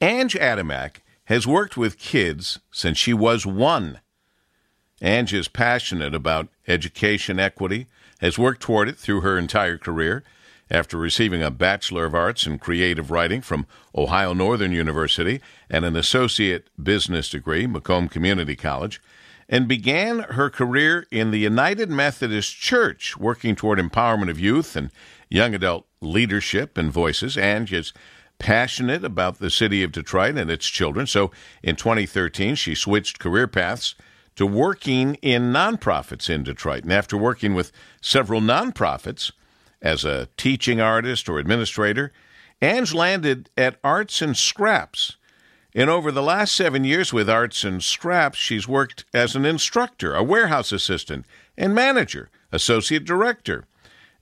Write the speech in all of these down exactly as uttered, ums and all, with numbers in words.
Ange Adamak has worked with kids since she was one. Ange is passionate about education equity, has worked toward it through her entire career. After receiving a Bachelor of Arts in Creative Writing from Ohio Northern University and an Associate Business degree, Macomb Community College, and began her career in the United Methodist Church, working toward empowerment of youth and young adult leadership and voices. Ange is passionate about the city of Detroit and its children, so in twenty thirteen she switched career paths to working in nonprofits in Detroit. And after working with several nonprofits as a teaching artist or administrator, Ange landed at Arts and Scraps. And over the last seven years with Arts and Scraps, she's worked as an instructor, a warehouse assistant, and manager, associate director,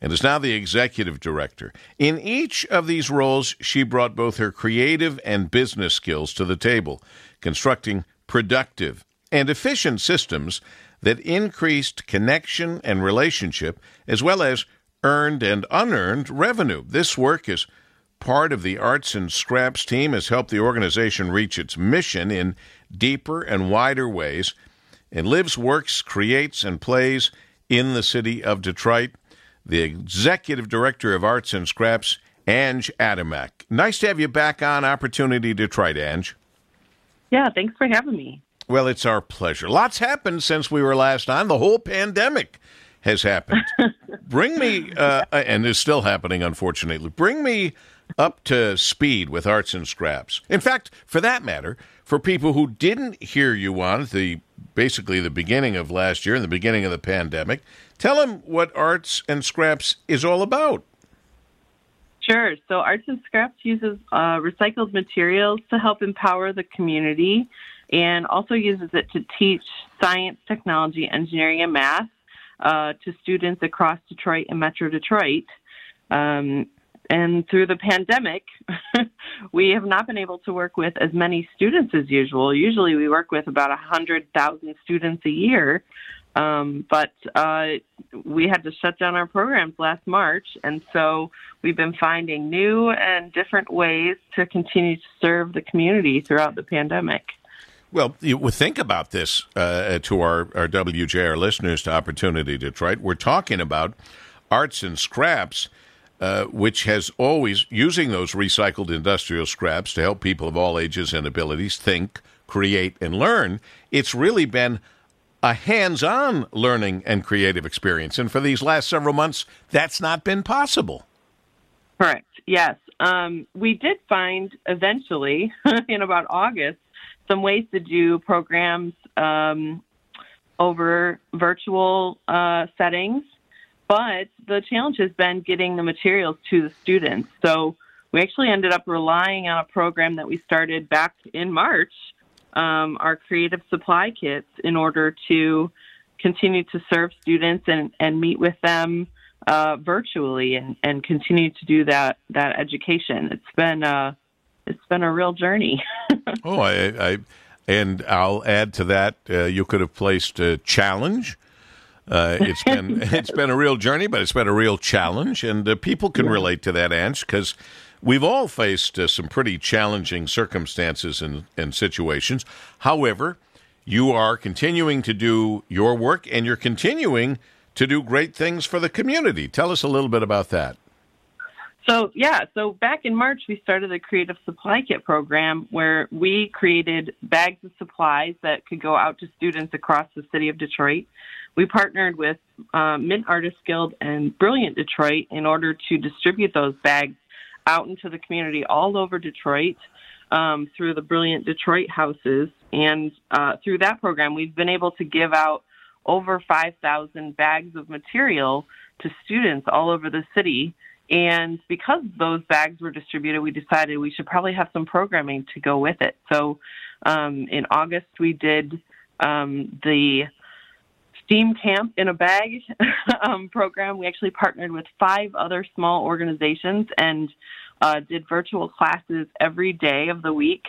and is now the executive director. In each of these roles, she brought both her creative and business skills to the table, constructing productive and efficient systems that increased connection and relationship, as well as earned and unearned revenue. This work is part of the Arts and Scraps team, has helped the organization reach its mission in deeper and wider ways, and lives, works, creates, and plays in the city of Detroit. The executive director of Arts and Scraps, Ange Adamak. Nice to have you back on Opportunity Detroit, Ange. Yeah, thanks for having me. Well, it's our pleasure. Lots happened since we were last on. The whole pandemic has happened. Bring me, uh, and is still happening, unfortunately, bring me up to speed with Arts and Scraps. In fact, for that matter, for people who didn't hear you on the basically the beginning of last year and the beginning of the pandemic, tell them what Arts and Scraps is all about. Sure. So Arts and Scraps uses uh, recycled materials to help empower the community, and also uses it to teach science, technology, engineering, and math Uh, to students across Detroit and Metro Detroit. Um, and through the pandemic, we have not been able to work with as many students as usual. Usually we work with about one hundred thousand students a year, um, but uh, we had to shut down our programs last March. And so we've been finding new and different ways to continue to serve the community throughout the pandemic. Well, you would think about this uh, to our, our W J R listeners, to Opportunity Detroit. We're talking about Arts and Scraps, uh, which has always, using those recycled industrial scraps to help people of all ages and abilities think, create, and learn. It's really been a hands-on learning and creative experience. And for these last several months, that's not been possible. Correct, yes. Um, we did find eventually in about August some ways to do programs um, over virtual uh, settings, but the challenge has been getting the materials to the students. So we actually ended up relying on a program that we started back in March, um, our creative supply kits, in order to continue to serve students and, and meet with them uh, virtually and, and continue to do that, that education. It's been a, it's been a real journey. Oh, I, I, and I'll add to that, uh, you could have placed a challenge. Uh, it's been it's been a real journey, but it's been a real challenge, and uh, people can relate to that, Ange, because we've all faced uh, some pretty challenging circumstances and, and situations. However, you are continuing to do your work, and you're continuing to do great things for the community. Tell us a little bit about that. So, yeah, so back in March, we started the Creative Supply Kit program, where we created bags of supplies that could go out to students across the city of Detroit. We partnered with uh, Mint Artists Guild and Brilliant Detroit in order to distribute those bags out into the community all over Detroit um, through the Brilliant Detroit houses. And uh, through that program, we've been able to give out over five thousand bags of material to students all over the city. And because those bags were distributed, we decided we should probably have some programming to go with it. So um, in August, we did um, the STEAM Camp in a Bag um, program. We actually partnered with five other small organizations and uh, did virtual classes every day of the week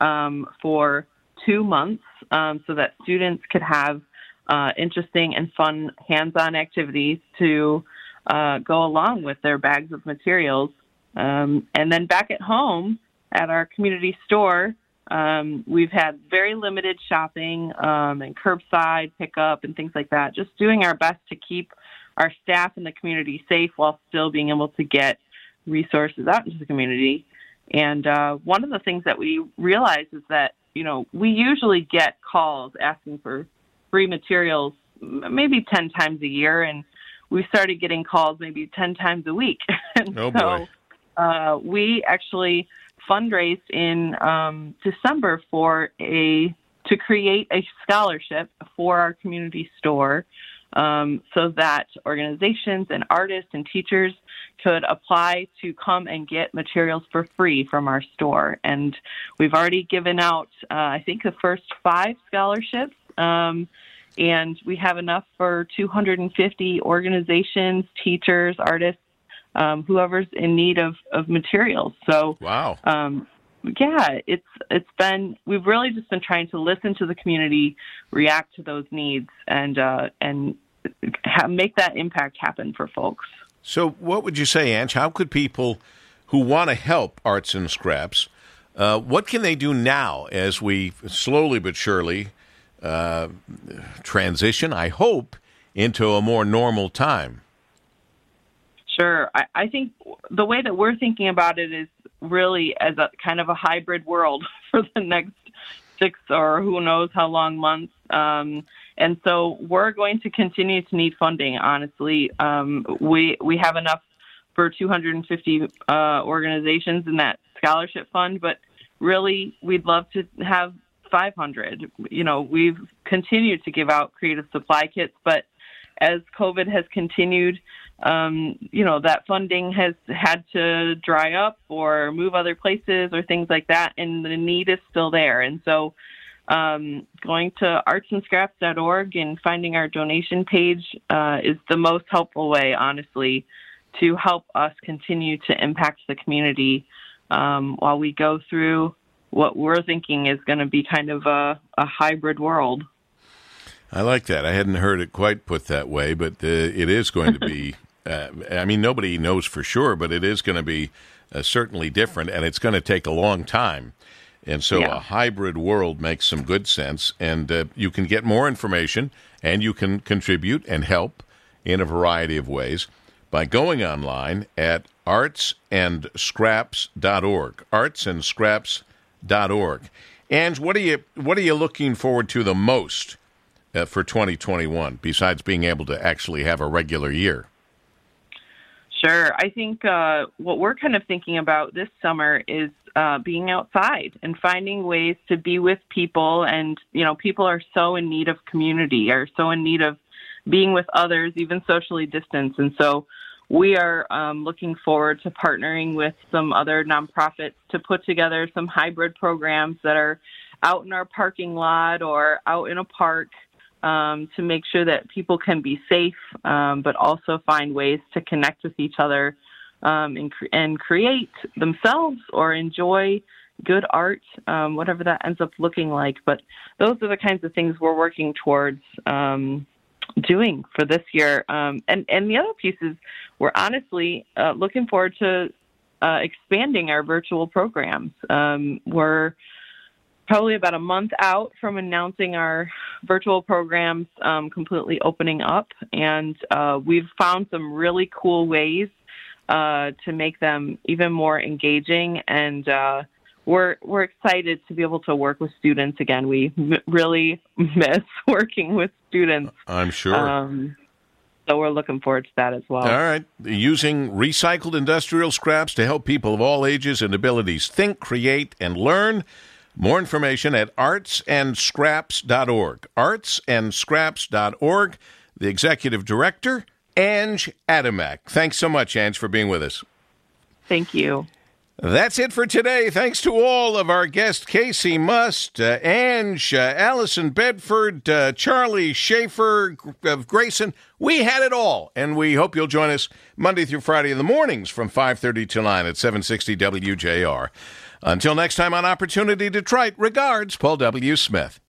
um, for two months um, so that students could have uh, interesting and fun hands-on activities to Uh, go along with their bags of materials. Um, and then back at home, at our community store. Um, we've had very limited shopping um, and curbside pickup and things like that, just doing our best to keep our staff and the community safe while still being able to get resources out into the community. And uh, one of the things that we realize is that, you know, we usually get calls asking for free materials maybe ten times a year, and we started getting calls maybe ten times a week. and oh, so uh, we actually fundraised in um, December for a to create a scholarship for our community store, um, so that organizations and artists and teachers could apply to come and get materials for free from our store. And we've already given out, uh, I think, the first five scholarships. Um, and we have enough for two hundred fifty organizations, teachers, artists, um, whoever's in need of, of materials. So, wow. Um, yeah, it's, it's been, we've really just been trying to listen to the community, react to those needs, and, uh, and ha- make that impact happen for folks. So what would you say, Ange? How could people who want to help Arts and Scraps, uh, what can they do now as we slowly but surely uh, transition, I hope, into a more normal time? Sure. I, I think the way that we're thinking about it is really as a kind of a hybrid world for the next six or who knows how long months. Um, and so we're going to continue to need funding, honestly. Um, we we have enough for two hundred fifty uh, organizations in that scholarship fund, but really we'd love to have five hundred. You know, we've continued to give out creative supply kits, but as COVID has continued, um, you know, that funding has had to dry up or move other places or things like that, and the need is still there. And so um, going to arts and scraps dot org and finding our donation page uh, is the most helpful way, honestly, to help us continue to impact the community um, while we go through what we're thinking is going to be kind of a, a hybrid world. I like that. I hadn't heard it quite put that way, but uh, it is going to be, uh, I mean, nobody knows for sure, but it is going to be uh, certainly different, and it's going to take a long time. And so yeah. A hybrid world makes some good sense, and uh, you can get more information, and you can contribute and help in a variety of ways by going online at arts and scraps dot org, arts and scraps dot org. Ange, what are you, what are you looking forward to the most Uh, for twenty twenty-one, besides being able to actually have a regular year? Sure. I think uh, what we're kind of thinking about this summer is uh, being outside and finding ways to be with people. And, you know, people are so in need of community, are so in need of being with others, even socially distanced. And so we are um, looking forward to partnering with some other nonprofits to put together some hybrid programs that are out in our parking lot or out in a park, Um, to make sure that people can be safe, um, but also find ways to connect with each other um, and, cre- and create themselves or enjoy good art, um, whatever that ends up looking like. But those are the kinds of things we're working towards um, doing for this year. Um, and, and the other piece is we're honestly uh, looking forward to uh, expanding our virtual programs. Um, we're probably about a month out from announcing our virtual programs um, completely opening up, and uh, we've found some really cool ways uh, to make them even more engaging, and uh, we're we're excited to be able to work with students again. We m- really miss working with students. I'm sure. Um, so we're looking forward to that as well. All right. Using recycled industrial scraps to help people of all ages and abilities think, create, and learn. More information at arts and scraps dot org, arts and scraps dot org. The Executive Director, Ange Adamak. Thanks so much, Ange, for being with us. Thank you. That's it for today. Thanks to all of our guests, Casey Must, uh, Ange, uh, Allison Bedford, uh, Charlie Schaefer, uh, Grayson. We had it all, and we hope you'll join us Monday through Friday in the mornings from five thirty to nine at seven sixty W J R. Until next time on Opportunity Detroit, regards, Paul W. Smith.